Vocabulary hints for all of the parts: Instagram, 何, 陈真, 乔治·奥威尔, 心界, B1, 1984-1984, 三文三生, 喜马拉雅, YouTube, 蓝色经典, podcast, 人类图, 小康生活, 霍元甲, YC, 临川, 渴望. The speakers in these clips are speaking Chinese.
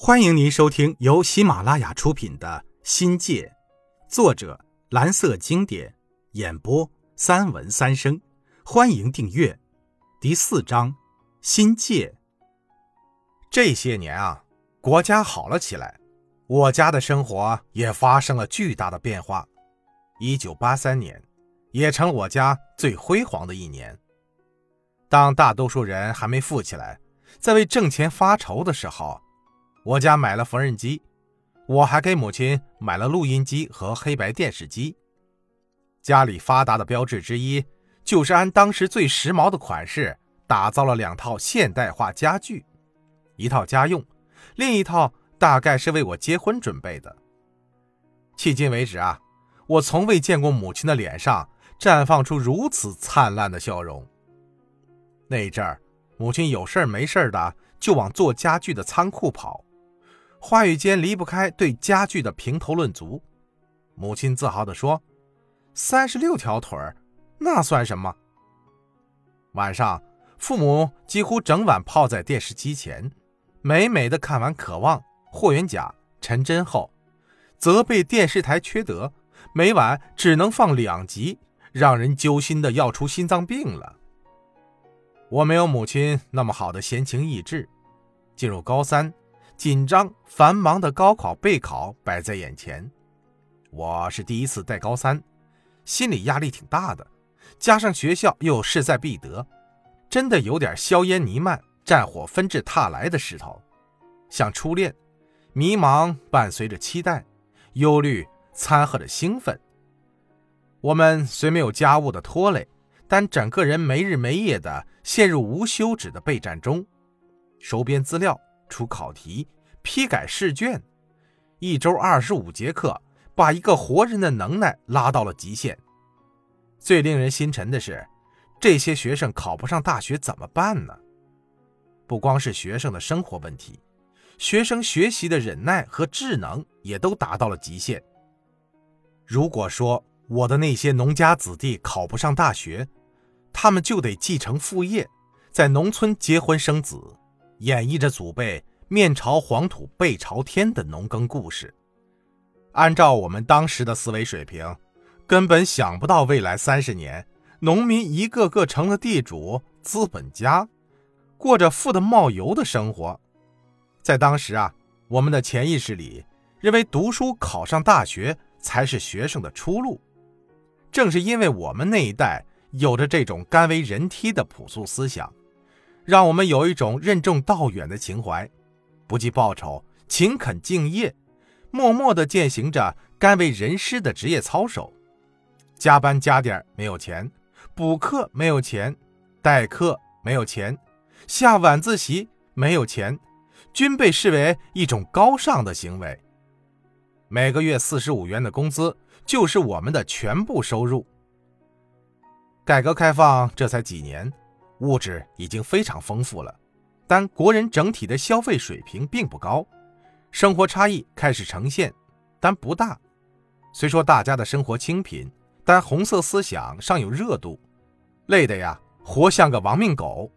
欢迎您收听由喜马拉雅出品的《心界》，作者蓝色经典，演播三文三生。欢迎订阅。第4章，心界。这些年啊，国家好了起来，我家的生活也发生了巨大的变化。1983年也成了我家最辉煌的一年。当大多数人还没富起来，在为挣钱发愁的时候，我家买了缝纫机，我还给母亲买了录音机和黑白电视机。家里发达的标志之一，就是按当时最时髦的款式打造了两套现代化家具，一套家用，另一套大概是为我结婚准备的。迄今为止啊，我从未见过母亲的脸上绽放出如此灿烂的笑容。那一阵儿，母亲有事没事的就往做家具的仓库跑，话语间离不开对家具的评头论足。母亲自豪地说，36条腿那算什么？晚上父母几乎整晚泡在电视机前，美美地看完渴望、霍元甲、陈真后，责备电视台缺德，每晚只能放2集，让人揪心的要出心脏病了。我没有母亲那么好的闲情逸致，进入高三，紧张繁忙的高考备考摆在眼前。我是第一次带高三，心理压力挺大的，加上学校又势在必得，真的有点硝烟弥漫、战火纷至沓来的势头。像初恋，迷茫伴随着期待，忧虑掺和着兴奋。我们虽没有家务的拖累，但整个人没日没夜地陷入无休止的备战中，收编资料、出考题、批改试卷，一周25节课，把一个活人的能耐拉到了极限。最令人心沉的是，这些学生考不上大学怎么办呢？不光是学生的生活问题，学生学习的忍耐和智能也都达到了极限。如果说我的那些农家子弟考不上大学，他们就得继承父业，在农村结婚生子，演绎着祖辈面朝黄土背朝天的农耕故事。按照我们当时的思维水平，根本想不到未来30年，农民一个个成了地主、资本家，过着富得冒油的生活。在当时啊，我们的潜意识里认为读书考上大学才是学生的出路。正是因为我们那一代有着这种甘为人梯的朴素思想，让我们有一种任重道远的情怀，不计报酬，勤恳敬业，默默地践行着甘为人师的职业操守。加班加点没有钱，补课没有钱，代课没有钱，下晚自习没有钱，均被视为一种高尚的行为。每个月45元的工资就是我们的全部收入。改革开放这才几年，物质已经非常丰富了，但国人整体的消费水平并不高，生活差异开始呈现，但不大。虽说大家的生活清贫，但红色思想尚有热度，累得呀，活像个亡命狗，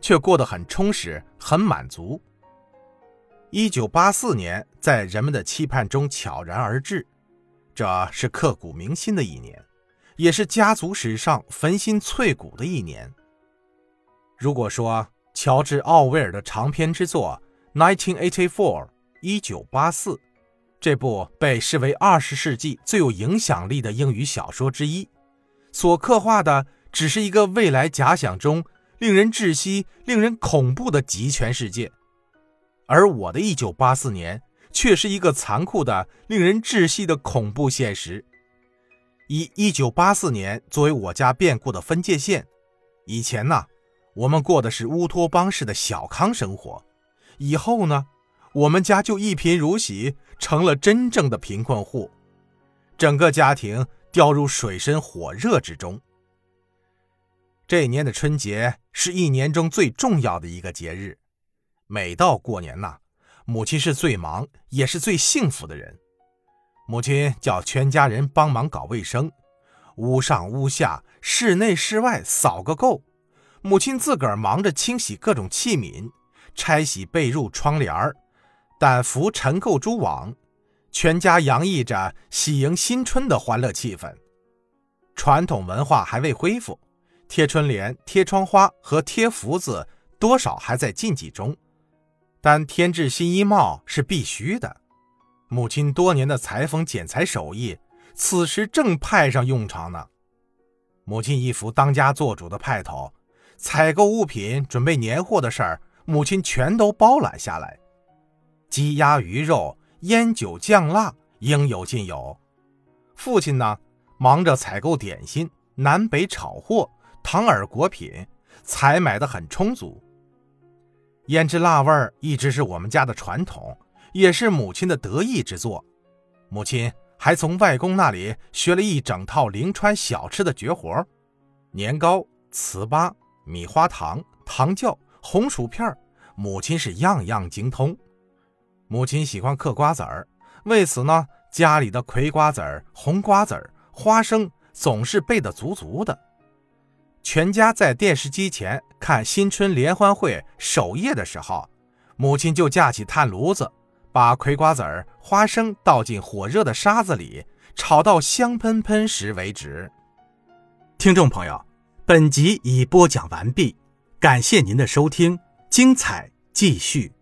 却过得很充实，很满足。1984年在人们的期盼中悄然而至，这是刻骨铭心的一年，也是家族史上焚心淬骨的一年。如果说乔治·奥威尔的长篇之作《1984-1984》这部被视为20世纪最有影响力的英语小说之一，所刻画的只是一个未来假想中令人窒息、令人恐怖的极权世界，而我的1984年却是一个残酷的、令人窒息的恐怖现实。以1984年作为我家变故的分界线，以前呢，我们过的是乌托邦式的小康生活，以后呢，我们家就一贫如洗，成了真正的贫困户，整个家庭掉入水深火热之中。这一年的春节是一年中最重要的一个节日，每到过年呐，母亲是最忙也是最幸福的人。母亲叫全家人帮忙搞卫生，屋上屋下、室内室外扫个够。母亲自个儿忙着清洗各种器皿，拆洗被褥、窗帘，但扶陈构蛛网，全家洋溢着喜迎新春的欢乐气氛。传统文化还未恢复，贴春联、贴窗花和贴福字多少还在禁忌中，但添置新衣帽是必须的。母亲多年的裁缝剪裁手艺此时正派上用场呢。母亲一副当家做主的派头，采购物品、准备年货的事儿，母亲全都包揽下来，鸡鸭鱼肉、烟酒酱辣应有尽有。父亲呢，忙着采购点心、南北炒货、糖饵果品，采买得很充足。腌制辣味儿一直是我们家的传统，也是母亲的得意之作。母亲还从外公那里学了一整套临川小吃的绝活，年糕、糍粑、米花糖、糖酵、红薯片，母亲是样样精通。母亲喜欢嗑瓜子儿，为此呢，家里的葵瓜子儿、红瓜子儿、花生总是备得足足的。全家在电视机前看新春联欢会首夜的时候，母亲就架起炭炉子，把葵瓜子儿、花生倒进火热的沙子里，炒到香喷喷时为止。听众朋友，本集已播讲完毕，感谢您的收听，精彩继续。